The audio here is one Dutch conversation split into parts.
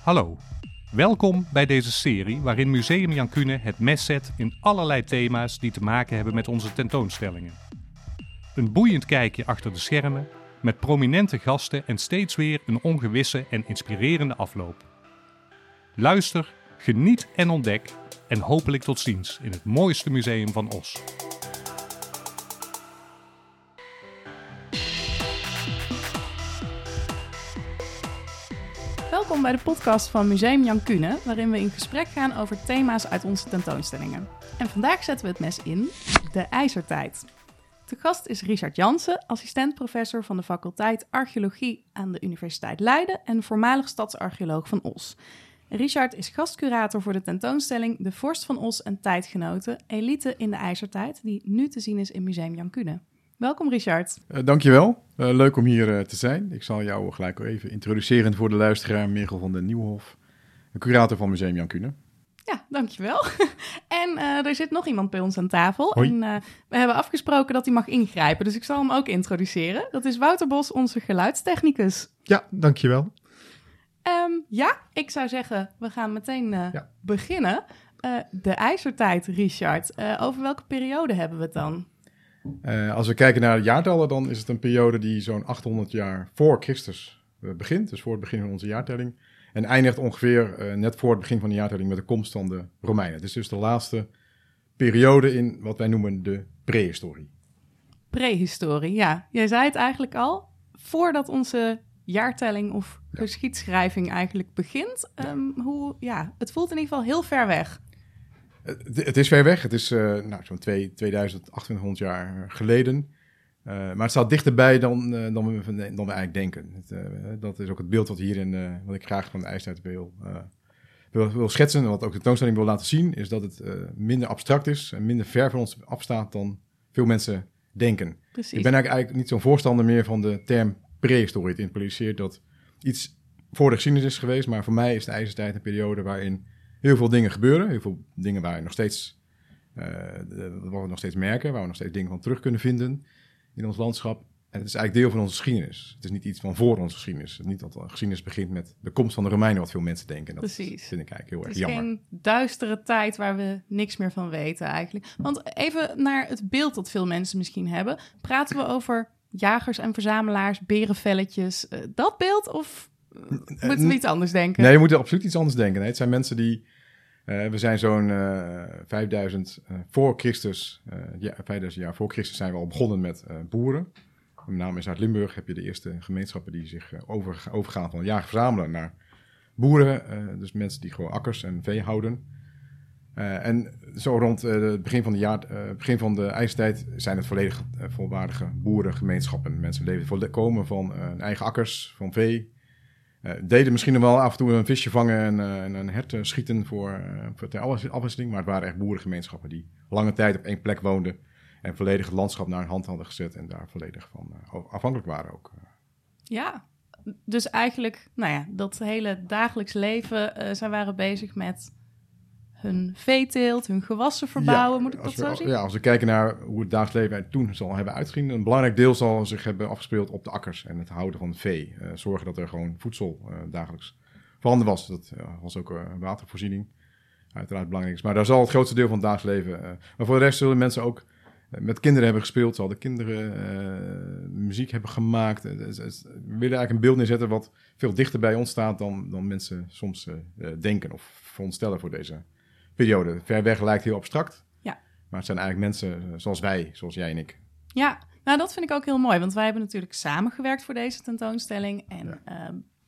Hallo, welkom bij deze serie waarin Museum Jan Cunen het mes zet in allerlei thema's die te maken hebben met onze tentoonstellingen. Een boeiend kijkje achter de schermen, met prominente gasten en steeds weer een ongewisse en inspirerende afloop. Luister, geniet en ontdek en hopelijk tot ziens in het mooiste museum van Os. Welkom bij de podcast van Museum Jan Cunen, waarin we in gesprek gaan over thema's uit onze tentoonstellingen. En vandaag zetten we het mes in de ijzertijd. De gast is Richard Jansen, assistent-professor van de faculteit Archeologie aan de Universiteit Leiden en voormalig stadsarcheoloog van Os. Richard is gastcurator voor de tentoonstelling De Vorst van Oss en Tijdgenoten, elite in de ijzertijd, die nu te zien is in Museum Jan Cunen. Welkom Richard. Dankjewel, leuk om hier te zijn. Ik zal jou gelijk even introduceren voor de luisteraar, Merel van den Nieuwenhof, curator van Museum Jan Cunen. Ja, dankjewel. En er zit nog iemand bij ons aan tafel. Hoi. En we hebben afgesproken dat hij mag ingrijpen, dus ik zal hem ook introduceren. Dat is Wouter Bos, onze geluidstechnicus. Ja, dankjewel. Ik zou zeggen, we gaan meteen beginnen. De ijzertijd, Richard. Over welke periode hebben we het dan? Als we kijken naar de jaartallen, dan is het een periode die zo'n 800 jaar voor Christus begint. Dus voor het begin van onze jaartelling. En eindigt ongeveer net voor het begin van de jaartelling met de komst van de Romeinen. Het is dus de laatste periode in wat wij noemen de prehistorie. Prehistorie, ja. Jij zei het eigenlijk al. Voordat onze jaartelling of geschiedschrijving eigenlijk begint. Het voelt in ieder geval heel ver weg. Het is ver weg. Het is zo'n 2800 jaar geleden. Maar het staat dichterbij dan we eigenlijk denken. Dat is ook het beeld wat ik graag van de ijstijd wil schetsen. En wat ook de tentoonstelling wil laten zien, is dat het minder abstract is en minder ver van ons afstaat dan veel mensen denken. Precies. Ik ben eigenlijk niet zo'n voorstander meer van de term prehistorie. Het impliceert dat iets voor de geschiedenis is geweest, maar voor mij is de ijzertijd een periode waarin heel veel dingen gebeuren. Heel veel dingen waar we nog steeds, merken, waar we nog steeds dingen van terug kunnen vinden in ons landschap. En het is eigenlijk deel van onze geschiedenis. Het is niet iets van voor onze geschiedenis. Het is niet dat de geschiedenis begint met de komst van de Romeinen, wat veel mensen denken. Dat Precies. vind ik eigenlijk heel erg jammer. Het is geen duistere tijd waar we niks meer van weten eigenlijk. Want even naar het beeld dat veel mensen misschien hebben. Praten we over jagers en verzamelaars, berenvelletjes, dat beeld? Of moeten we iets anders denken? Nee, we moeten absoluut iets anders denken. Nee, het zijn mensen die... we zijn zo'n 5000 jaar voor Christus zijn we al begonnen met boeren. Met name in Zuid-Limburg heb je de eerste gemeenschappen die zich overgaan van jager-verzamelaar naar boeren. Dus mensen die gewoon akkers en vee houden. En zo rond het begin van de ijzertijd zijn het volledig volwaardige boerengemeenschappen. Mensen leven volkomen van eigen akkers, van vee. Deden misschien nog wel af en toe een visje vangen en een hert schieten voor ter afwisseling. Maar het waren echt boerengemeenschappen die lange tijd op één plek woonden. En volledig het landschap naar hun hand hadden gezet. En daar volledig van afhankelijk waren ook. Ja, dus eigenlijk dat hele dagelijks leven. Zij waren bezig met hun veeteelt, hun gewassen verbouwen. Ja, moet ik dat zo zien? Ja, als we kijken naar hoe het dagelijks leven toen zal hebben uitgezien. Een belangrijk deel zal zich hebben afgespeeld op de akkers en het houden van vee. Zorgen dat er gewoon voedsel dagelijks voorhanden was. Dat was ook watervoorziening, uiteraard belangrijk is. Maar daar zal het grootste deel van het dagelijks leven. Maar voor de rest zullen mensen ook met kinderen hebben gespeeld. Zal de kinderen muziek hebben gemaakt. We willen eigenlijk een beeld neerzetten wat veel dichter bij ons staat dan mensen soms denken of veronderstellen voor deze periode. Ver weg lijkt heel abstract, maar het zijn eigenlijk mensen zoals wij, zoals jij en ik. Ja, dat vind ik ook heel mooi, want wij hebben natuurlijk samengewerkt voor deze tentoonstelling. En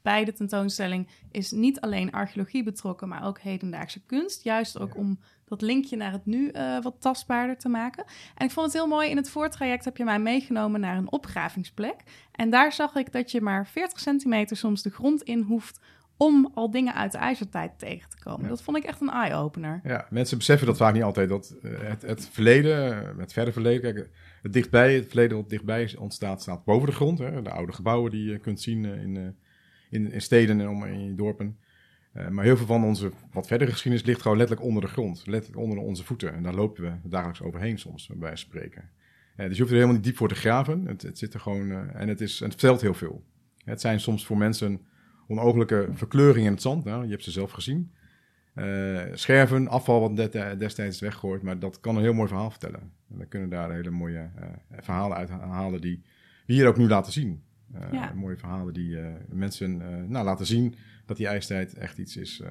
bij de tentoonstelling is niet alleen archeologie betrokken, maar ook hedendaagse kunst. Juist ook om dat linkje naar het nu wat tastbaarder te maken. En ik vond het heel mooi, in het voortraject heb je mij meegenomen naar een opgravingsplek. En daar zag ik dat je maar 40 centimeter soms de grond in hoeft om al dingen uit de ijzertijd tegen te komen. Ja. Dat vond ik echt een eye-opener. Ja, mensen beseffen dat vaak niet altijd. Dat het verleden, het verre verleden, kijk, het verleden dat dichtbij ontstaat, staat boven de grond. Hè? De oude gebouwen die je kunt zien in steden en in dorpen. Maar heel veel van onze wat verdere geschiedenis ligt gewoon letterlijk onder de grond. Letterlijk onder onze voeten. En daar lopen we dagelijks overheen soms, bij wijze van spreken. Dus je hoeft er helemaal niet diep voor te graven. Het zit er gewoon... en het vertelt heel veel. Het zijn soms voor mensen onogelijke verkleuring in het zand. Nou, je hebt ze zelf gezien. Scherven, afval wat destijds is weggegooid, maar dat kan een heel mooi verhaal vertellen. En we kunnen daar hele mooie verhalen uit halen die we hier ook nu laten zien. Mooie verhalen die mensen laten zien dat die ijstijd echt iets is,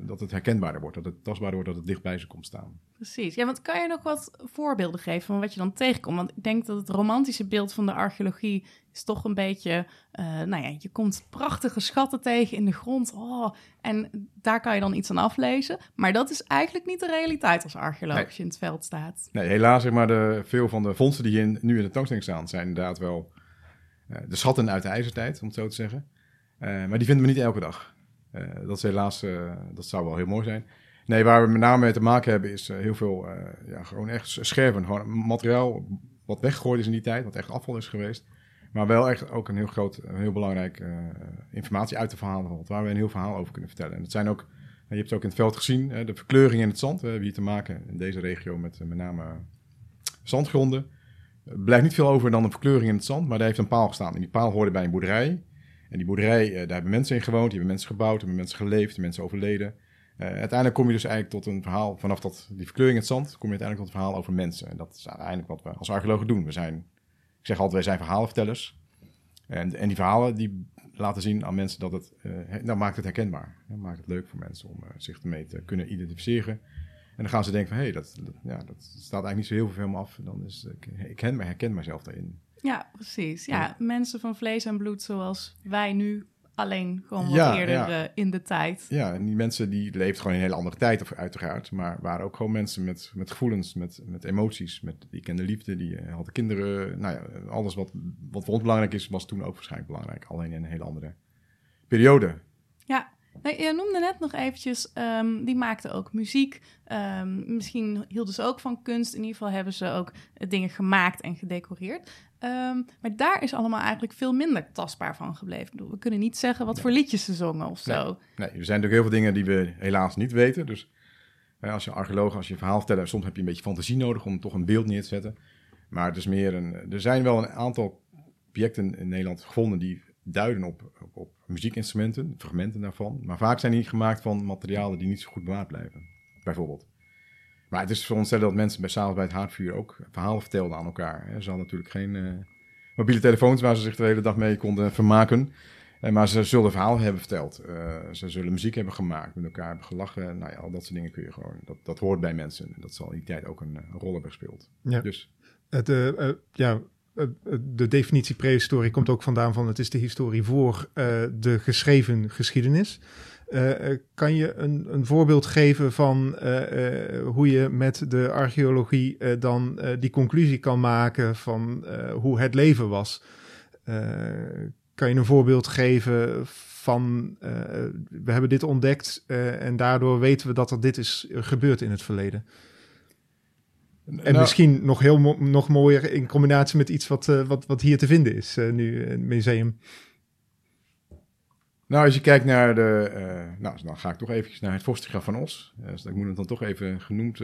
dat het herkenbaarder wordt, dat het tastbaarder wordt, dat het dicht bij ze komt staan. Precies. Ja, want kan je nog wat voorbeelden geven van wat je dan tegenkomt? Want ik denk dat het romantische beeld van de archeologie is toch een beetje, je komt prachtige schatten tegen in de grond. Oh, en daar kan je dan iets aan aflezen. Maar dat is eigenlijk niet de realiteit als archeoloog als je in het veld staat. Nee, helaas zeg maar, veel van de vondsten die nu in de tentoonstelling staan zijn inderdaad wel de schatten uit de ijzertijd, om het zo te zeggen. Maar die vinden we niet elke dag. Dat is helaas, dat zou wel heel mooi zijn. Nee, waar we met name mee te maken hebben is heel veel, gewoon echt scherven. Gewoon materiaal wat weggegooid is in die tijd, wat echt afval is geweest. Maar wel echt ook een heel groot, heel belangrijk informatie uit de verhalen, waar we een heel verhaal over kunnen vertellen. En het zijn ook, je hebt het ook in het veld gezien, de verkleuring in het zand. We hebben hier te maken in deze regio met name zandgronden. Er blijft niet veel over dan een verkleuring in het zand, maar daar heeft een paal gestaan. En die paal hoorde bij een boerderij. En die boerderij, daar hebben mensen in gewoond, die hebben mensen gebouwd, hebben mensen geleefd, mensen overleden. Uiteindelijk kom je dus eigenlijk tot een verhaal, vanaf die verkleuring in het zand, kom je uiteindelijk tot een verhaal over mensen. En dat is uiteindelijk wat we als archeologen doen. Wij zijn verhalenvertellers. En die verhalen die laten zien aan mensen dat het, dat maakt het herkenbaar. Dat maakt het leuk voor mensen om zich ermee te kunnen identificeren. En dan gaan ze denken van, dat staat eigenlijk niet zo heel veel me af. Dan is ik herken mezelf daarin. Ja, precies. Ja, mensen van vlees en bloed zoals wij nu, alleen gewoon wat eerder in de tijd. Ja, en die mensen die leefden gewoon in een hele andere tijd, of uiteraard. Maar waren ook gewoon mensen met gevoelens, met emoties. Die kenden liefde, die hadden kinderen. Nou ja, alles wat voor ons belangrijk is, was toen ook waarschijnlijk belangrijk. Alleen in een hele andere periode. Ja. Nou, je noemde net nog eventjes, die maakten ook muziek. Misschien hielden ze ook van kunst. In ieder geval hebben ze ook dingen gemaakt en gedecoreerd. Maar daar is allemaal eigenlijk veel minder tastbaar van gebleven. Ik bedoel, we kunnen niet zeggen wat voor liedjes ze zongen of zo. Nee, er zijn natuurlijk heel veel dingen die we helaas niet weten. Dus als je archeoloog, als je verhaal vertelt, soms heb je een beetje fantasie nodig om toch een beeld neer te zetten. Maar het is meer er zijn wel een aantal objecten in Nederland gevonden die duiden op muziekinstrumenten, fragmenten daarvan. Maar vaak zijn die gemaakt van materialen die niet zo goed bewaard blijven, bijvoorbeeld. Maar het is veronderstellen dat mensen bij 's avonds bij het haardvuur ook verhalen vertelden aan elkaar. Ze hadden natuurlijk geen mobiele telefoons waar ze zich de hele dag mee konden vermaken. Maar ze zullen verhalen hebben verteld. Ze zullen muziek hebben gemaakt, met elkaar hebben gelachen. Nou ja, al dat soort dingen kun je gewoon. Dat hoort bij mensen. Dat zal in die tijd ook een rol hebben gespeeld. Ja. Dus. De definitie prehistorie komt ook vandaan van het is de historie voor de geschreven geschiedenis. Kan je een voorbeeld geven van hoe je met de archeologie dan die conclusie kan maken van hoe het leven was? Kan je een voorbeeld geven van we hebben dit ontdekt en daardoor weten we dat er dit is gebeurd in het verleden? En misschien nog nog mooier in combinatie met iets wat hier te vinden is, nu in het museum. Nou, als je kijkt naar dan ga ik toch eventjes naar het Vorstgraf van Os. Dus ik moet het dan toch even genoemd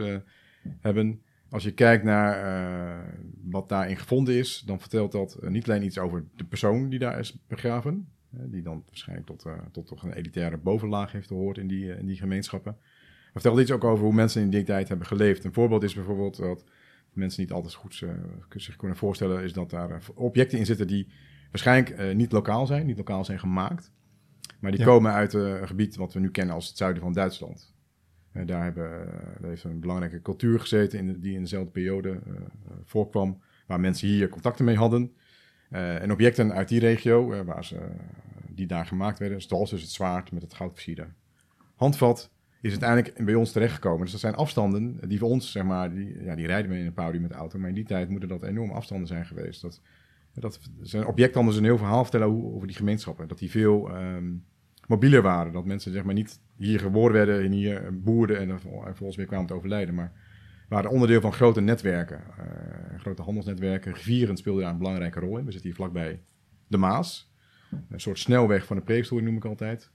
hebben. Als je kijkt naar wat daarin gevonden is, dan vertelt dat niet alleen iets over de persoon die daar is begraven. Die dan waarschijnlijk tot een elitaire bovenlaag heeft gehoord in die gemeenschappen. Maar vertelde iets ook over hoe mensen in die tijd hebben geleefd. Een voorbeeld is bijvoorbeeld dat mensen niet altijd goed zich kunnen voorstellen, is dat daar objecten in zitten die waarschijnlijk niet lokaal zijn gemaakt. Maar die komen uit een gebied wat we nu kennen als het zuiden van Duitsland. Daar heeft een belangrijke cultuur gezeten die in dezelfde periode voorkwam, waar mensen hier contacten mee hadden. En objecten uit die regio, die daar gemaakt werden, zoals dus het zwaard met het goudversierde handvat, is uiteindelijk bij ons terechtgekomen. Dus dat zijn afstanden die voor ons, zeg maar, die rijden we in een pauwdie met de auto, maar in die tijd moeten dat enorme afstanden zijn geweest. Dat zijn objecten anders een heel verhaal vertellen over die gemeenschappen. Dat die veel mobieler waren. Dat mensen, zeg maar, niet hier geboren werden en hier boerden en volgens weer kwamen te overlijden, maar waren onderdeel van grote netwerken. Grote handelsnetwerken. Rivieren speelden daar een belangrijke rol in. We zitten hier vlakbij de Maas. Een soort snelweg van de prehistorie noem ik altijd.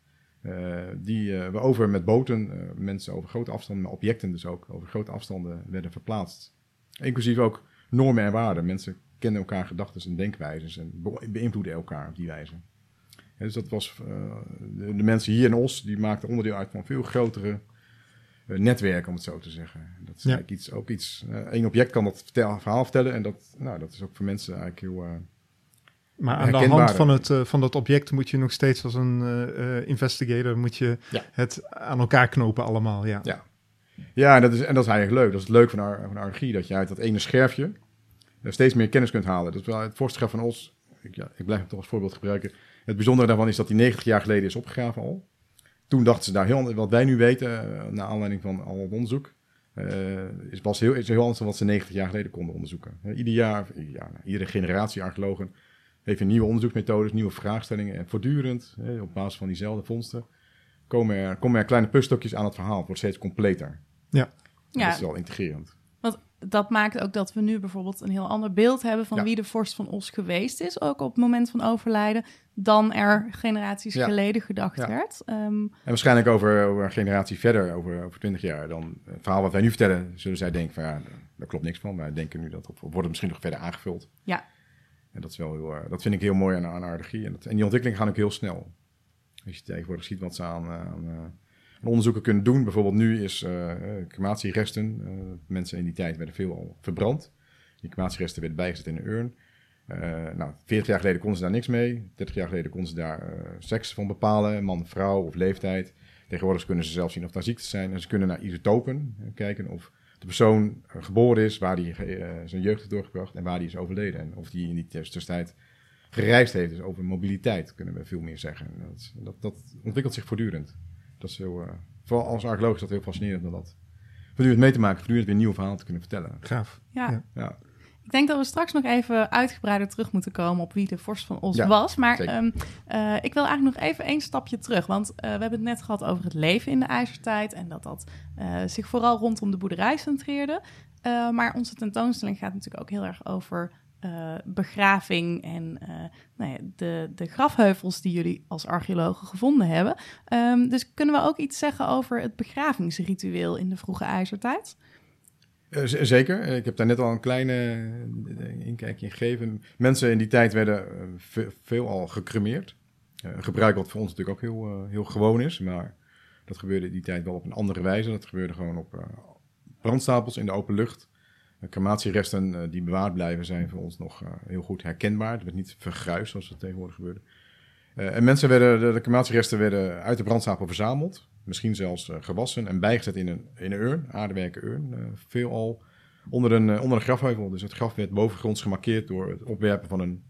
Die we over met boten, mensen over grote afstanden, maar objecten dus ook, over grote afstanden werden verplaatst. Inclusief ook normen en waarden. Mensen kennen elkaar gedachten en denkwijzes en beïnvloeden elkaar op die wijze. Ja, dus dat was de mensen hier in Os, die maakten onderdeel uit van veel grotere netwerken, om het zo te zeggen. Dat is eigenlijk iets. Één object kan dat verhaal vertellen en dat is ook voor mensen eigenlijk heel maar aan de hand van dat object moet je nog steeds als een investigator het aan elkaar knopen allemaal. Ja, ja. Ja, en dat is eigenlijk leuk. Dat is het leuk van archeologie, dat je uit dat ene scherfje steeds meer kennis kunt halen. Dat is wel het Vorstschap van Os. Ik blijf hem toch als voorbeeld gebruiken. Het bijzondere daarvan is dat die 90 jaar geleden is opgegraven al. Toen dachten ze daar heel anders. Wat wij nu weten, naar aanleiding van al het onderzoek, is heel anders dan wat ze 90 jaar geleden konden onderzoeken. Iedere generatie archeologen heeft nieuwe onderzoeksmethodes, nieuwe vraagstellingen. En voortdurend, op basis van diezelfde vondsten, komen er kleine puzzelstukjes aan het verhaal. Het wordt steeds completer. Ja. Ja. Dat is wel integrerend. Want dat maakt ook dat we nu bijvoorbeeld een heel ander beeld hebben van wie de vorst van Os geweest is, ook op het moment van overlijden, dan er generaties geleden gedacht werd. En waarschijnlijk over een generatie verder, over 20 jaar, dan het verhaal wat wij nu vertellen, zullen zij denken van daar klopt niks van. Wij denken nu dat wordt het misschien nog verder aangevuld. Ja. En dat is wel heel, dat vind ik heel mooi aan archeologie. En die ontwikkelingen gaan ook heel snel. Als je tegenwoordig ziet wat ze aan onderzoeken kunnen doen. Bijvoorbeeld nu is crematieresten. Mensen in die tijd werden veelal verbrand. Die crematieresten werden bijgezet in een urn. 40 jaar geleden konden ze daar niks mee. 30 jaar geleden konden ze daar seks van bepalen. Man, vrouw of leeftijd. Tegenwoordig kunnen ze zelf zien of daar ziektes zijn. En ze kunnen naar isotopen kijken of de persoon geboren is, waar hij zijn jeugd heeft doorgebracht en waar hij is overleden. En of die in die tussentijd gereisd heeft. Dus over mobiliteit kunnen we veel meer zeggen. Dat ontwikkelt zich voortdurend. Dat is heel, vooral als archeoloog is dat heel fascinerend om dat voortdurend mee te maken, voortdurend weer een nieuw verhaal te kunnen vertellen. Gaaf. Ja. Ik denk dat we straks nog even uitgebreider terug moeten komen op wie de vorst van Os was. Maar ik wil eigenlijk nog even één stapje terug. Want we hebben het net gehad over het leven in de ijzertijd en dat zich vooral rondom de boerderij centreerde. Maar onze tentoonstelling gaat natuurlijk ook heel erg over begraving en de grafheuvels die jullie als archeologen gevonden hebben. Dus kunnen we ook iets zeggen over het begravingsritueel in de vroege ijzertijd? Zeker. Ik heb daar net al een kleine inkijkje in gegeven. Mensen in die tijd werden veelal gecremeerd. Gebruik wat voor ons natuurlijk ook heel gewoon is, maar dat gebeurde in die tijd wel op een andere wijze. Dat gebeurde gewoon op brandstapels in de open lucht. Crematieresten die bewaard blijven zijn voor ons nog heel goed herkenbaar. Het werd niet vergruisd zoals het tegenwoordig gebeurde. En mensen de crematieresten werden uit de brandstapel verzameld. Misschien zelfs gewassen en bijgezet in een urn, aardewerken urn. Veelal onder een grafheuvel. Dus het graf werd bovengronds gemarkeerd door het opwerpen van een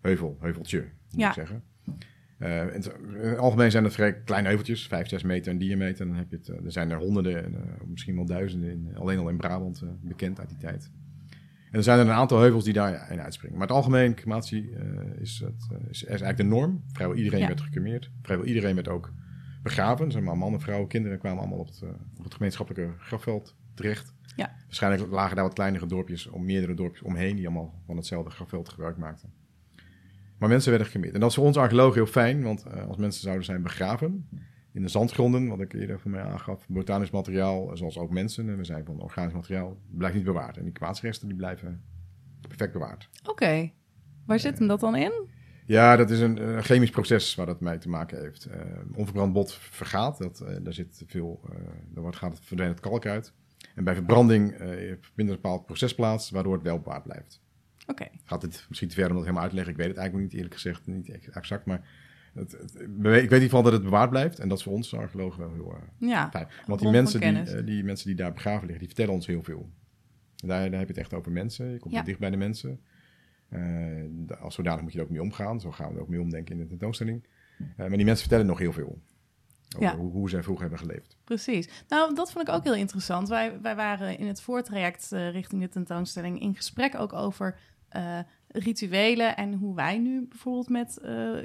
heuveltje, moet ik zeggen. In het algemeen zijn dat vrij kleine heuveltjes, 5-6 meter in diameter. Dan heb je er zijn er honderden, misschien wel duizenden, alleen al in Brabant bekend uit die tijd. En er zijn er een aantal heuvels die daarin uitspringen. Maar het algemeen, crematie is eigenlijk de norm. Vrijwel iedereen werd gecremeerd. Vrijwel iedereen werd ook begraven. Zeg maar, mannen, vrouwen, kinderen kwamen allemaal op het gemeenschappelijke grafveld terecht. Ja. Waarschijnlijk lagen daar wat kleinere dorpjes, meerdere dorpjes omheen, die allemaal van hetzelfde grafveld gebruik maakten. Maar mensen werden gecremeerd. En dat is voor ons archeologen heel fijn, want als mensen zouden zijn begraven in de zandgronden, wat ik eerder voor mij aangaf, botanisch materiaal, zoals ook mensen, en we zijn van organisch materiaal, blijft niet bewaard. En die kwaadsresten die blijven perfect bewaard. Oké. Waar zit hem dat dan in? Ja, dat is een chemisch proces waar dat mee te maken heeft. Onverbrand bot vergaat, daar zit veel, verdwijnt het kalk uit. En bij verbranding vindt een bepaald proces plaats, waardoor het wel bewaard blijft. Okay. Gaat het misschien te ver om dat helemaal uit te leggen? Ik weet het eigenlijk niet, eerlijk gezegd, niet exact. Maar ik weet in ieder geval dat het bewaard blijft. En dat is voor ons archeologen wel heel fijn. Want die mensen die daar begraven liggen, die vertellen ons heel veel. Daar heb je het echt over mensen. Je komt dicht bij de mensen. Als zodanig moet je er ook mee omgaan. Zo gaan we er ook mee omdenken in de tentoonstelling. Maar die mensen vertellen nog heel veel. Over hoe zij vroeger hebben geleefd. Precies. Nou, dat vond ik ook heel interessant. Wij waren in het voortraject richting de tentoonstelling in gesprek ook over rituelen en hoe wij nu bijvoorbeeld met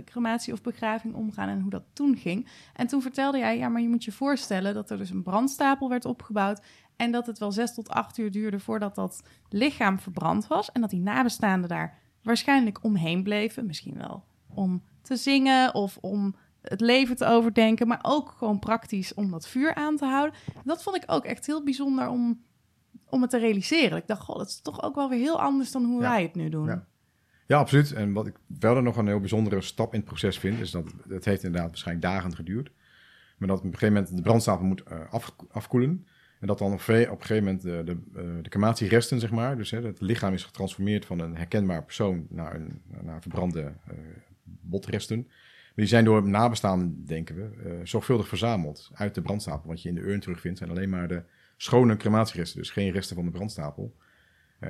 crematie of begraving omgaan en hoe dat toen ging. En toen vertelde jij, maar je moet je voorstellen dat er dus een brandstapel werd opgebouwd en dat het wel 6 tot 8 uur duurde voordat dat lichaam verbrand was en dat die nabestaanden daar waarschijnlijk omheen bleven. Misschien wel om te zingen of om het leven te overdenken, maar ook gewoon praktisch om dat vuur aan te houden. Dat vond ik ook echt heel bijzonder om het te realiseren. Ik dacht, dat is toch ook wel weer heel anders dan hoe wij het nu doen. Ja. Ja, absoluut. En wat ik verder nog een heel bijzondere stap in het proces vind, is dat het heeft inderdaad waarschijnlijk dagen geduurd. Maar dat op een gegeven moment de brandstapel moet afkoelen. En dat dan op een gegeven moment de crematieresten, zeg maar. Dus het lichaam is getransformeerd van een herkenbaar persoon naar verbrande botresten. Maar die zijn door nabestaanden, denken we, zorgvuldig verzameld uit de brandstapel. Wat je in de urn terugvindt zijn alleen maar de schone crematieresten. Dus geen resten van de brandstapel.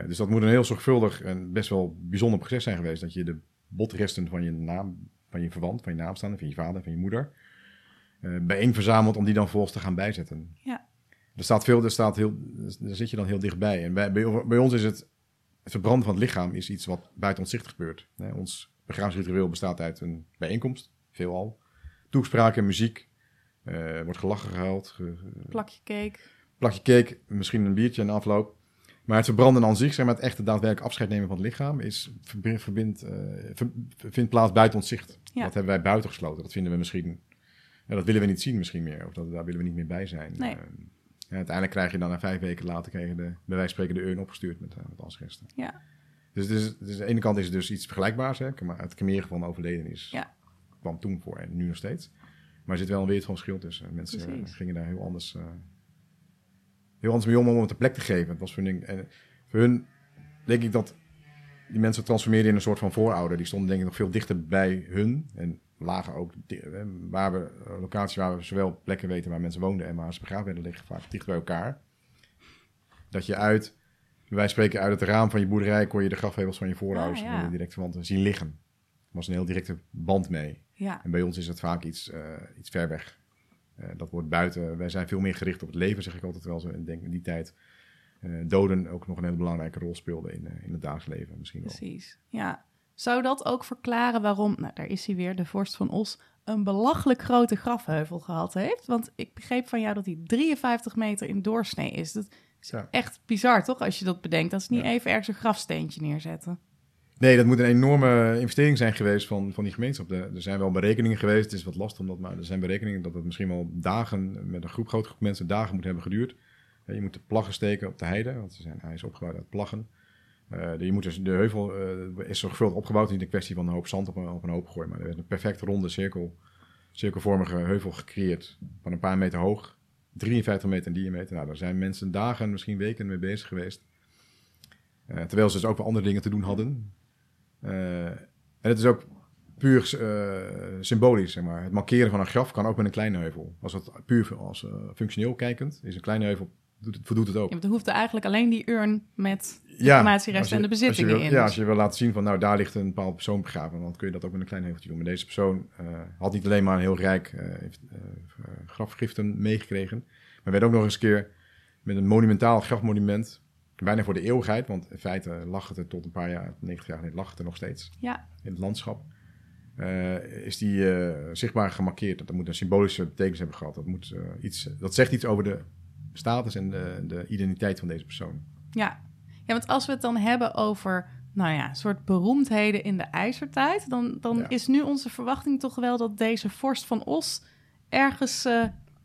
Dus dat moet een heel zorgvuldig en best wel bijzonder proces zijn geweest. Dat je de botresten van je naam, van je verwant, van je nabestaanden, van je vader, van je moeder bijeen verzamelt om die dan vervolgens te gaan bijzetten. Ja. Daar zit je dan heel dichtbij. En bij ons is het verbranden van het lichaam is iets wat buiten ons zicht gebeurt. Ons begraafsritueel bestaat uit een bijeenkomst, veelal. Toespraken, muziek, wordt gelachen, gehuild. Plakje cake. Plakje cake, misschien een biertje in de afloop. Maar het verbranden aan zich, zeg maar, het echte daadwerkelijk afscheid nemen van het lichaam, vindt plaats buiten ons zicht. Ja. Dat hebben wij buiten gesloten. Dat vinden we misschien, ja, dat willen we niet zien misschien meer. Of daar willen we niet meer bij zijn. Nee. Ja, uiteindelijk krijg je dan na 5 weken later, bij wijze van spreken, de urn opgestuurd met asresten. Ja. Dus aan de ene kant is het dus iets vergelijkbaars. Hè? Maar het cremeren van overleden kwam toen voor en nu nog steeds. Maar er zit wel een wereld van verschil tussen. Mensen gingen daar heel anders mee om het een plek te geven. Het was voor hun denk ik dat die mensen transformeerden in een soort van voorouder. Die stonden denk ik nog veel dichter bij hun. En lagen ook locaties waar we zowel plekken weten waar mensen woonden en waar ze begraven werden liggen, vaak dicht bij elkaar. Dat je uit het raam van je boerderij kon je de grafheuvels van je voorouders en je directe verwanten zien liggen. Er was een heel directe band mee. Ja. En bij ons is dat vaak iets ver weg. Dat wordt buiten. Wij zijn veel meer gericht op het leven, zeg ik altijd wel zo. En denk in die tijd doden ook nog een hele belangrijke rol speelden in het dagelijks leven misschien wel. Precies, ja. Zou dat ook verklaren waarom, daar is hij weer, de vorst van Os, een belachelijk grote grafheuvel gehad heeft? Want ik begreep van jou dat hij 53 meter in doorsnee is. Dat is echt bizar, toch? Als je dat bedenkt, dat ze niet even ergens een grafsteentje neerzetten. Nee, dat moet een enorme investering zijn geweest van die gemeenschap. Er zijn wel berekeningen geweest, het is wat lastig, maar er zijn berekeningen dat het misschien wel dagen, met een grote groep mensen, dagen moet hebben geduurd. Je moet de plaggen steken op de heide, want hij is opgebouwd uit plaggen. De heuvel is zorgvuldig opgebouwd. Niet een kwestie van een hoop zand op een hoop gooien. Maar er werd een perfect ronde cirkelvormige heuvel gecreëerd. Van een paar meter hoog. 53 meter in diameter. Nou, daar zijn mensen dagen, misschien weken mee bezig geweest. Terwijl ze dus ook wel andere dingen te doen hadden. En het is ook puur symbolisch, zeg maar. Het markeren van een graf kan ook met een kleine heuvel. Als het puur als functioneel kijkend is een kleine heuvel. Voldoet het ook. Ja, want er hoeft eigenlijk alleen die urn met informatieresten en de bezittingen in. Ja, als je wil laten zien van, nou, daar ligt een bepaalde persoon begraven, dan kun je dat ook met een klein heuveltje doen. Maar deze persoon had niet alleen maar een heel rijk grafgiften meegekregen, maar werd ook nog eens een keer met een monumentaal grafmonument, bijna voor de eeuwigheid, want in feite lag het er tot een paar jaar, 90 jaar geleden, lag het er nog steeds in het landschap. Is die zichtbaar gemarkeerd. Dat moet een symbolische betekenis hebben gehad. Dat moet dat zegt iets over de status en de identiteit van deze persoon. Ja, want als we het dan hebben over, nou ja, een soort beroemdheden in de ijzertijd, dan is nu onze verwachting toch wel dat deze vorst van Os ergens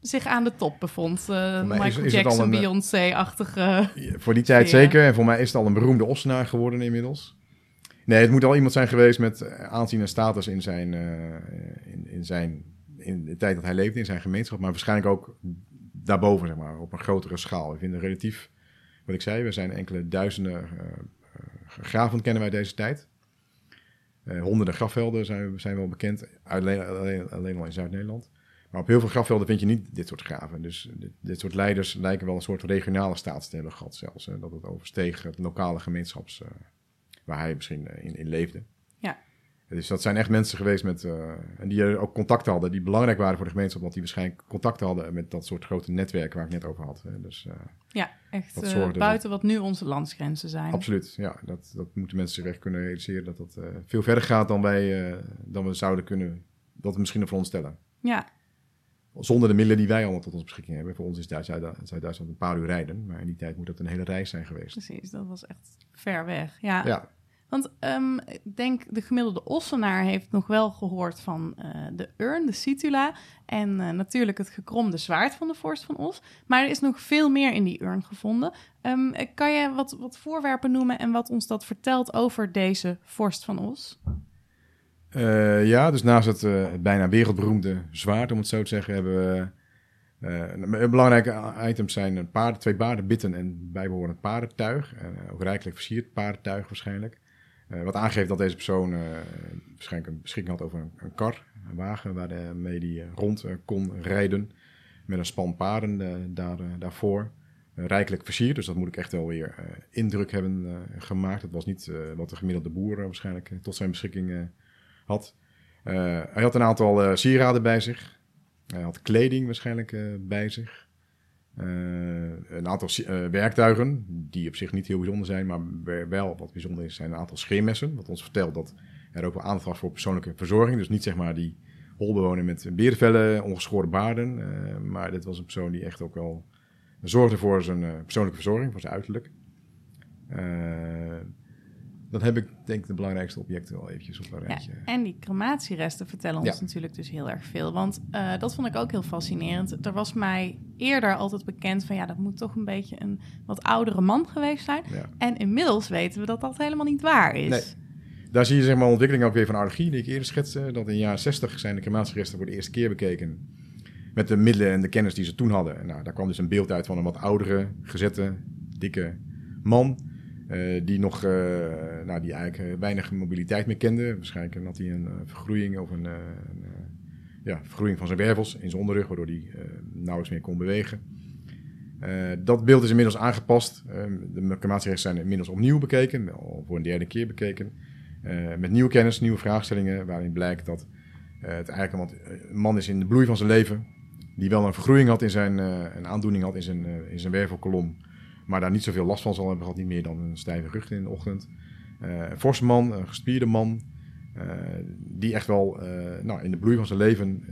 zich aan de top bevond. Michael Jackson, Beyoncé-achtige... Voor die tijd zeker. En voor mij is het al een beroemde Ossenaar geworden inmiddels. Nee, het moet al iemand zijn geweest met aanzien en status in zijn... in de tijd dat hij leefde, in zijn gemeenschap, maar waarschijnlijk ook daarboven, zeg maar, op een grotere schaal. Ik vind het relatief, wat ik zei, we zijn enkele duizenden graven kennen wij deze tijd. Honderden grafvelden zijn wel bekend, alleen al in Zuid-Nederland. Maar op heel veel grafvelden vind je niet dit soort graven. Dus dit soort leiders lijken wel een soort regionale status te hebben gehad zelfs. Hè? Dat het oversteeg het lokale gemeenschaps waar hij misschien in leefde. Ja. Dus dat zijn echt mensen geweest met en die ook contacten hadden, die belangrijk waren voor de gemeenschap, want die waarschijnlijk contacten hadden met dat soort grote netwerken waar ik net over had. Hè. Dus, echt buiten wat nu onze landsgrenzen zijn. Absoluut, ja. Dat moeten mensen zich echt kunnen realiseren, dat dat veel verder gaat dan we zouden kunnen, dat we misschien ervoor ons stellen. Ja. Zonder de middelen die wij allemaal tot onze beschikking hebben. Voor ons is Zuid-Duitsland een paar uur rijden, maar in die tijd moet dat een hele reis zijn geweest. Precies, dat was echt ver weg, ja. Want ik denk, de gemiddelde Ossenaar heeft nog wel gehoord van de urn, de situla, en natuurlijk het gekromde zwaard van de vorst van Os. Maar er is nog veel meer in die urn gevonden. Kan je wat voorwerpen noemen en wat ons dat vertelt over deze vorst van Os? Ja, dus naast het bijna wereldberoemde zwaard, om het zo te zeggen, hebben we... belangrijke items zijn paarden, 2 paardenbitten en bijbehorend paardentuig. Ook rijkelijk versierd paardentuig waarschijnlijk. Wat aangeeft dat deze persoon waarschijnlijk een beschikking had over een kar, een wagen waarmee hij rond kon rijden. Met een span paarden daarvoor. Rijkelijk versierd, dus dat moet ik echt wel weer indruk hebben gemaakt. Dat was niet wat de gemiddelde boer waarschijnlijk tot zijn beschikking had. Hij had een aantal sieraden bij zich. Hij had kleding waarschijnlijk bij zich. Een aantal werktuigen, die op zich niet heel bijzonder zijn, maar wel wat bijzonder is, zijn een aantal scheermessen. Wat ons vertelt dat er ook wel aandacht was voor persoonlijke verzorging. Dus niet zeg maar die holbewoner met berenvellen, ongeschoren baarden. Maar dit was een persoon die echt ook wel zorgde voor zijn persoonlijke verzorging, voor zijn uiterlijk. Dan heb ik denk ik de belangrijkste objecten wel eventjes op een rijtje. Ja, en die crematieresten vertellen ons natuurlijk dus heel erg veel. Want dat vond ik ook heel fascinerend. Er was mij eerder altijd bekend van... ja, dat moet toch een beetje een wat oudere man geweest zijn. Ja. En inmiddels weten we dat dat helemaal niet waar is. Nee. Daar zie je zeg maar ontwikkeling ook weer van archeologie die ik eerder schetste. Dat in de jaren 60 zijn de crematieresten voor de eerste keer bekeken. Met de middelen en de kennis die ze toen hadden. Nou, daar kwam dus een beeld uit van een wat oudere, gezette, dikke man... die eigenlijk weinig mobiliteit meer kende. Waarschijnlijk had hij een vergroeiing of een vergroeiing van zijn wervels in zijn onderrug, waardoor hij nauwelijks meer kon bewegen. Dat beeld is inmiddels aangepast. De crematieresten zijn inmiddels opnieuw bekeken, al voor een derde keer bekeken. Met nieuwe kennis, nieuwe vraagstellingen, waarin blijkt dat het eigenlijk een man is in de bloei van zijn leven, die wel een vergroeiing had in zijn, een aandoening had in zijn wervelkolom. Maar daar niet zoveel last van zal hebben gehad. Niet meer dan een stijve rug in de ochtend. Een forse man, een gespierde man. Die echt wel in de bloei van zijn leven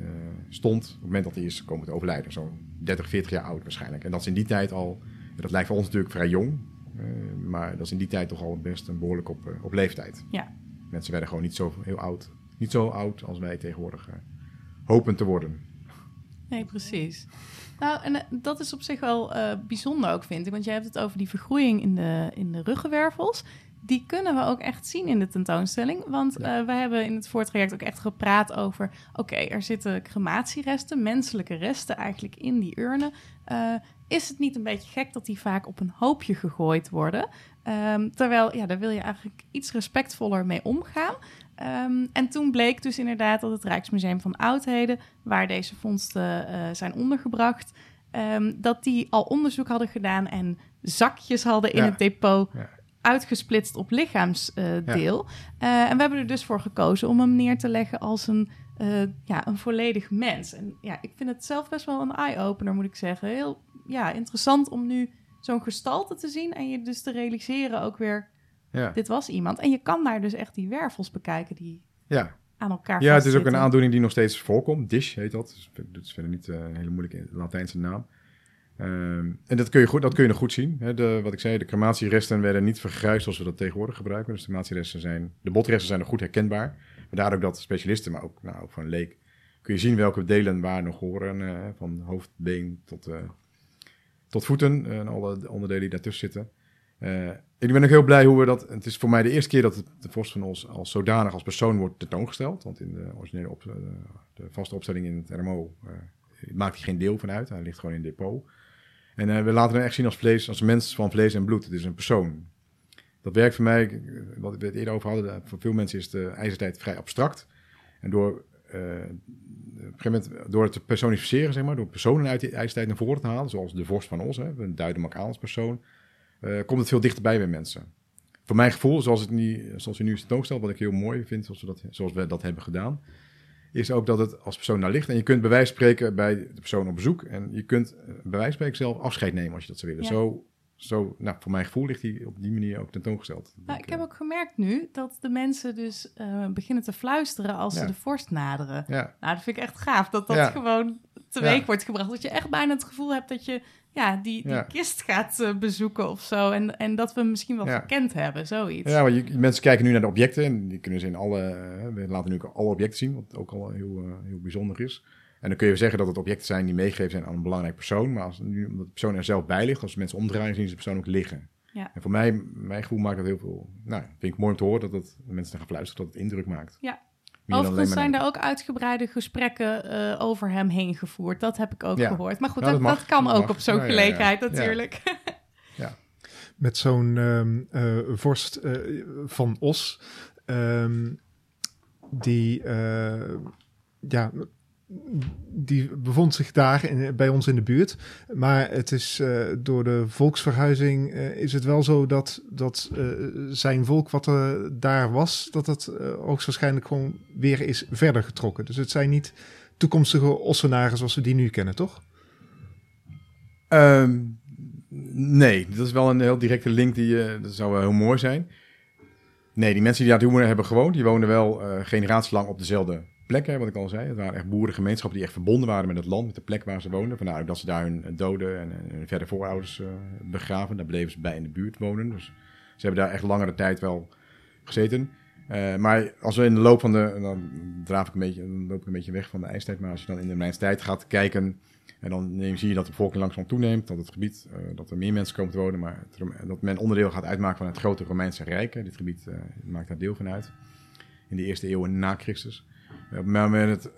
stond. Op het moment dat hij is komen te overlijden. Zo'n 30, 40 jaar oud waarschijnlijk. En dat is in die tijd al... Dat lijkt voor ons natuurlijk vrij jong. Maar dat is in die tijd toch al best een behoorlijk op leeftijd. Ja. Mensen werden gewoon niet zo heel oud. Niet zo oud als wij tegenwoordig hopen te worden. Nee, precies. Nou, en dat is op zich wel bijzonder ook, vind ik. Want jij hebt het over die vergroeiing in de ruggenwervels. Die kunnen we ook echt zien in de tentoonstelling. Want we hebben in het voortraject ook echt gepraat over... Oké, er zitten crematieresten, menselijke resten eigenlijk in die urnen. Is het niet een beetje gek dat die vaak op een hoopje gegooid worden? Terwijl, daar wil je eigenlijk iets respectvoller mee omgaan. En toen bleek dus inderdaad dat het Rijksmuseum van Oudheden... waar deze vondsten zijn ondergebracht... dat die al onderzoek hadden gedaan en zakjes hadden in het depot... Ja. Uitgesplitst op lichaamsdeel. En we hebben er dus voor gekozen om hem neer te leggen als een volledig mens. En ja, ik vind het zelf best wel een eye-opener, moet ik zeggen. Heel interessant om nu zo'n gestalte te zien en je dus te realiseren ook weer... Dit was iemand. En je kan daar dus echt die wervels bekijken die aan elkaar vastzitten. Ja, het is ook een aandoening die nog steeds voorkomt. Dish heet dat. Dat is verder niet een hele moeilijke Latijnse naam. En dat kun je goed zien. Hè. Wat ik zei, de crematieresten werden niet vergruisd zoals we dat tegenwoordig gebruiken. Dus de crematieresten de botresten zijn nog goed herkenbaar. Vandaar ook dat specialisten, maar ook voor een leek, kun je zien welke delen waar nog horen. Van hoofd, been tot voeten en alle onderdelen die daartussen zitten. Ik ben ook heel blij hoe we dat... Het is voor mij de eerste keer dat de vorst van ons als zodanig als persoon wordt tentoongesteld. Want in de originele de vaste opstelling in het RMO maakt hij geen deel van uit. Hij ligt gewoon in het depot. En we laten hem echt zien als mens van vlees en bloed. Het is een persoon. Dat werkt voor mij, wat we het eerder over hadden... Voor veel mensen is de ijzertijd vrij abstract. En door het te personificeren, zeg maar... Door personen uit de ijzertijd naar voren te halen... Zoals de vorst van ons, hè, een Duidemakkaal als persoon... komt het veel dichterbij bij mensen. Voor mijn gevoel, zoals u nu is tentoongesteld, wat ik heel mooi vind, zoals we dat hebben gedaan, is ook dat het als persoon daar ligt. En je kunt bij wijze van spreken bij de persoon op bezoek. En je kunt bij wijze van spreken zelf afscheid nemen als je dat zou willen. Ja. Voor mijn gevoel ligt hij op die manier ook tentoongesteld. Nou, ik heb ook gemerkt nu dat de mensen dus beginnen te fluisteren als ze de vorst naderen. Ja. Nou, dat vind ik echt gaaf. Dat gewoon teweeg wordt gebracht. Dat je echt bijna het gevoel hebt dat je die kist gaat bezoeken of zo. En dat we misschien wel verkend hebben, zoiets. Ja, maar mensen kijken nu naar de objecten. En die kunnen ze in alle... we laten nu alle objecten zien, wat ook al heel bijzonder is. En dan kun je zeggen dat het objecten zijn die meegegeven zijn aan een belangrijk persoon. Maar als nu, omdat de persoon er zelf bij ligt, als mensen omdraaien, zien ze de persoon ook liggen. Ja. En voor mij, mijn gevoel maakt dat heel veel... Nou, vind ik mooi om te horen dat het, mensen dan gaan fluisteren, dat het indruk maakt. Ja. Overigens zijn daar ook uitgebreide gesprekken over hem heen gevoerd. Dat heb ik ook gehoord. Maar goed, dat kan ook op zo'n gelegenheid natuurlijk. Ja. Ja. Met zo'n vorst van Os, die bevond zich daar bij ons in de buurt. Maar het is door de volksverhuizing is het wel zo dat zijn volk wat er daar was, dat het hoogstwaarschijnlijk gewoon weer is verder getrokken. Dus het zijn niet toekomstige Ossenaren zoals we die nu kennen, toch? Nee, dat is wel een heel directe link die dat zou wel heel mooi zijn. Nee, die mensen die daar toen hebben gewoond, die woonden wel generaties lang op dezelfde plekken, wat ik al zei. Het waren echt boerengemeenschappen die echt verbonden waren met het land, met de plek waar ze woonden. Vandaar dat ze daar hun doden en hun verder voorouders begraven. Daar bleven ze bij in de buurt wonen. Dus ze hebben daar echt langere tijd wel gezeten. Maar als we in de loop van de... Dan loop ik een beetje weg van de ijstijd. Maar als je dan in de Romeinstijd gaat kijken, en dan zie je dat de bevolking langzaam toeneemt, dat het gebied, dat er meer mensen komen te wonen, maar dat men onderdeel gaat uitmaken van het grote Romeinse Rijk. Dit gebied maakt daar deel van uit. In de eerste eeuwen na Christus. Maar met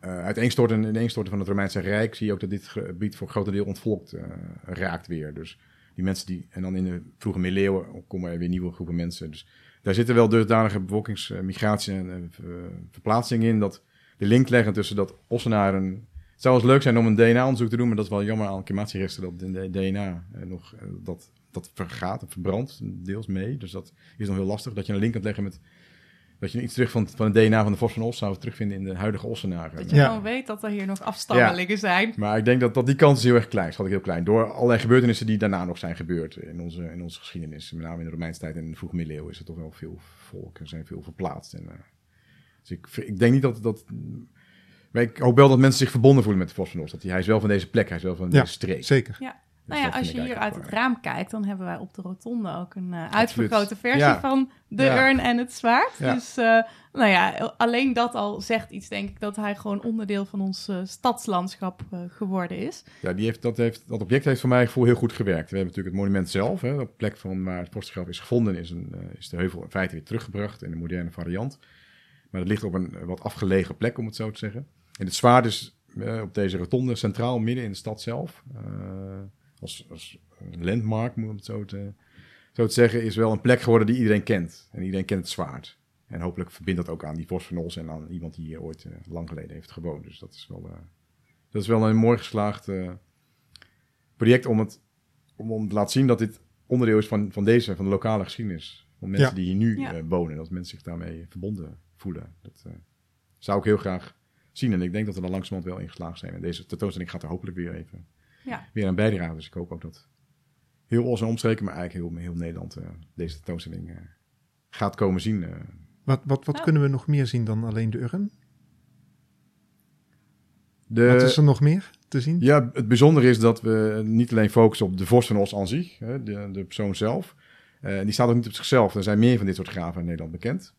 het ineenstorten van het Romeinse Rijk zie je ook dat dit gebied voor een groot deel ontvolkt raakt weer. Dus die mensen die... En dan in de vroege middeleeuwen komen er weer nieuwe groepen mensen. Dus daar zitten wel dusdanige bevolkingsmigratie en verplaatsing in, dat de link leggen tussen dat Ossenaren... Het zou wel eens leuk zijn om een DNA-onderzoek te doen, maar dat is wel jammer aan crematieresten dat de DNA nog... Dat vergaat en verbrandt deels mee. Dus dat is nog heel lastig, dat je een link kunt leggen met... Dat je iets terug van het DNA van de Vorst van Oss zou terugvinden in de huidige Ossenaren. Dat je gewoon weet dat er hier nog afstammelingen zijn. Maar ik denk dat die kans is heel erg klein. Schat ik heel klein. Door allerlei gebeurtenissen die daarna nog zijn gebeurd in onze geschiedenis. Met name in de Romeinse tijd en in de vroege middeleeuwen is er toch wel veel volk. Er zijn veel verplaatst. En, dus ik denk niet dat... Maar ik hoop wel dat mensen zich verbonden voelen met de Vorst van Oss. Hij is wel van deze plek, hij is wel van deze streek. Zeker. Ja. Dus als je hier uit het raam kijkt, dan hebben wij op de rotonde ook een uitvergrote versie van de urn en het zwaard. Ja. Dus alleen dat al zegt iets, denk ik, dat hij gewoon onderdeel van ons stadslandschap geworden is. Ja, dat object heeft voor mij gevoel heel goed gewerkt. We hebben natuurlijk het monument zelf, hè, de plek van waar het vorstengraf is gevonden, is de heuvel in feite weer teruggebracht in een moderne variant. Maar het ligt op een wat afgelegen plek, om het zo te zeggen. En het zwaard is op deze rotonde centraal midden in de stad zelf. Als landmark, om het zo te zeggen, is wel een plek geworden die iedereen kent. En iedereen kent het zwaard. En hopelijk verbindt dat ook aan die Vorst van Oss en aan iemand die hier ooit lang geleden heeft gewoond. Dus dat is wel een mooi geslaagd project om te laten zien dat dit onderdeel is van de lokale geschiedenis. Van mensen die hier nu wonen, dat mensen zich daarmee verbonden voelen. Dat zou ik heel graag zien. En ik denk dat we er langzamerhand wel in geslaagd zijn. En deze tentoonstelling gaat er hopelijk weer even... weer aan bijdragen. Dus ik hoop ook dat heel Os en omstreken, maar eigenlijk heel Nederland deze tentoonstelling gaat komen zien. Wat kunnen we nog meer zien dan alleen de urn? Wat is er nog meer te zien? Ja, het bijzondere is dat we niet alleen focussen op de vorst van Os aan zich, de persoon zelf. Die staat ook niet op zichzelf. Er zijn meer van dit soort graven in Nederland bekend.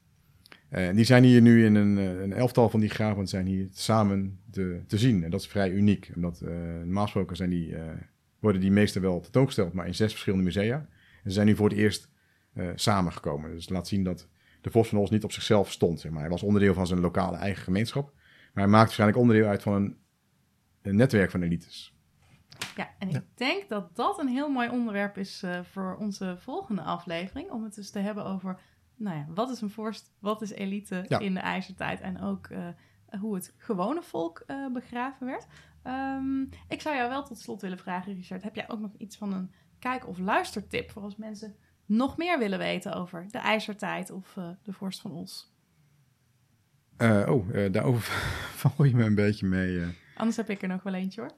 Die zijn hier nu in een elftal van die graven zijn hier samen te zien. En dat is vrij uniek. Omdat normaal gesproken worden die meestal wel tentoongesteld, maar in 6 verschillende musea. En ze zijn nu voor het eerst samengekomen. Dus laat zien dat de Vorst van Oss niet op zichzelf stond. Zeg maar. Hij was onderdeel van zijn lokale eigen gemeenschap. Maar hij maakt waarschijnlijk onderdeel uit van een netwerk van elites. Ja, en ik denk dat een heel mooi onderwerp is voor onze volgende aflevering. Om het dus te hebben over... wat is een vorst, wat is elite in de ijzertijd en ook hoe het gewone volk begraven werd. Ik zou jou wel tot slot willen vragen, Richard, heb jij ook nog iets van een kijk- of luistertip voor als mensen nog meer willen weten over de ijzertijd of de vorst van Oss? Daarover val je me een beetje mee. Anders heb ik er nog wel eentje hoor.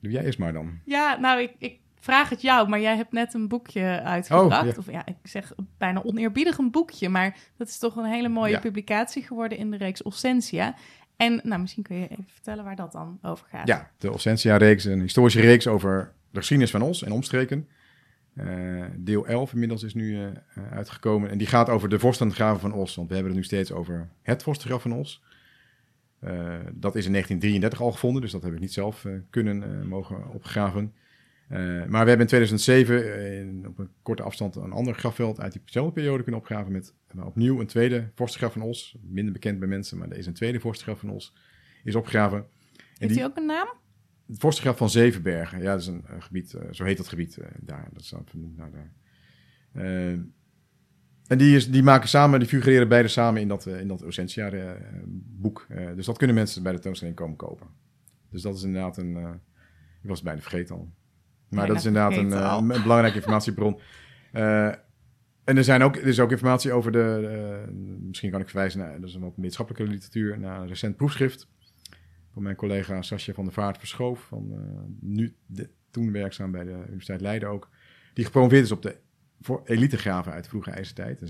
Doe jij eerst maar dan. Ja, ik vraag het jou, maar jij hebt net een boekje uitgebracht. Oh, ja. Of ik zeg bijna oneerbiedig een boekje, maar dat is toch een hele mooie publicatie geworden in de reeks Ossentia. En nou, misschien kun je even vertellen waar dat dan over gaat. Ja, de Ossentia-reeks, een historische reeks over de geschiedenis van Os en omstreken. Deel 11 inmiddels is nu uitgekomen. En die gaat over de vorst en de graven van Os. Want we hebben het nu steeds over het vorstengraf van Os. Dat is in 1933 al gevonden, dus dat heb ik niet zelf mogen opgraven. Maar we hebben in 2007 op een korte afstand een ander grafveld uit diezelfde periode kunnen opgraven met opnieuw een tweede vorstengraf van Os. Minder bekend bij mensen, maar er is een tweede vorstengraf van Os, is opgegraven. Heeft die ook een naam? Het vorstengraf van Zevenbergen. Ja, dat is een gebied, zo heet dat gebied daar. Dat is vernoemd naar daar. En die maken samen, die figureren beide samen in dat Ossentia-boek. Dus dat kunnen mensen bij de tentoonstelling komen kopen. Dus dat is inderdaad een... ik was het bijna vergeten al. Maar ja, dat is inderdaad een belangrijke informatiebron. En er is ook informatie over misschien kan ik verwijzen naar... dat is een wat wetenschappelijke literatuur... naar een recent proefschrift van mijn collega Sascha van der Vaart-Verschoof... van toen werkzaam bij de Universiteit Leiden ook... die gepromoveerd is op de elitegraven uit de vroege ijzertijd...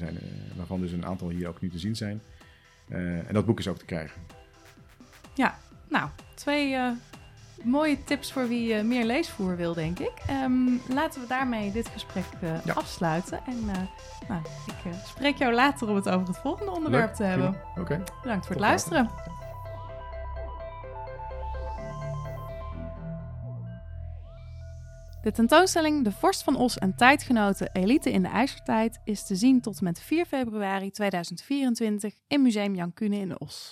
waarvan dus een aantal hier ook nu te zien zijn. En dat boek is ook te krijgen. Ja, nou, 2... mooie tips voor wie meer leesvoer wil, denk ik. Laten we daarmee dit gesprek afsluiten. En ik spreek jou later om het over het volgende onderwerp te hebben. Okay. Bedankt voor het luisteren. De tentoonstelling De Vorst van Oss en Tijdgenoten Elite in de IJzertijd... is te zien tot en met 4 februari 2024 in Museum Jan Cunen in Os.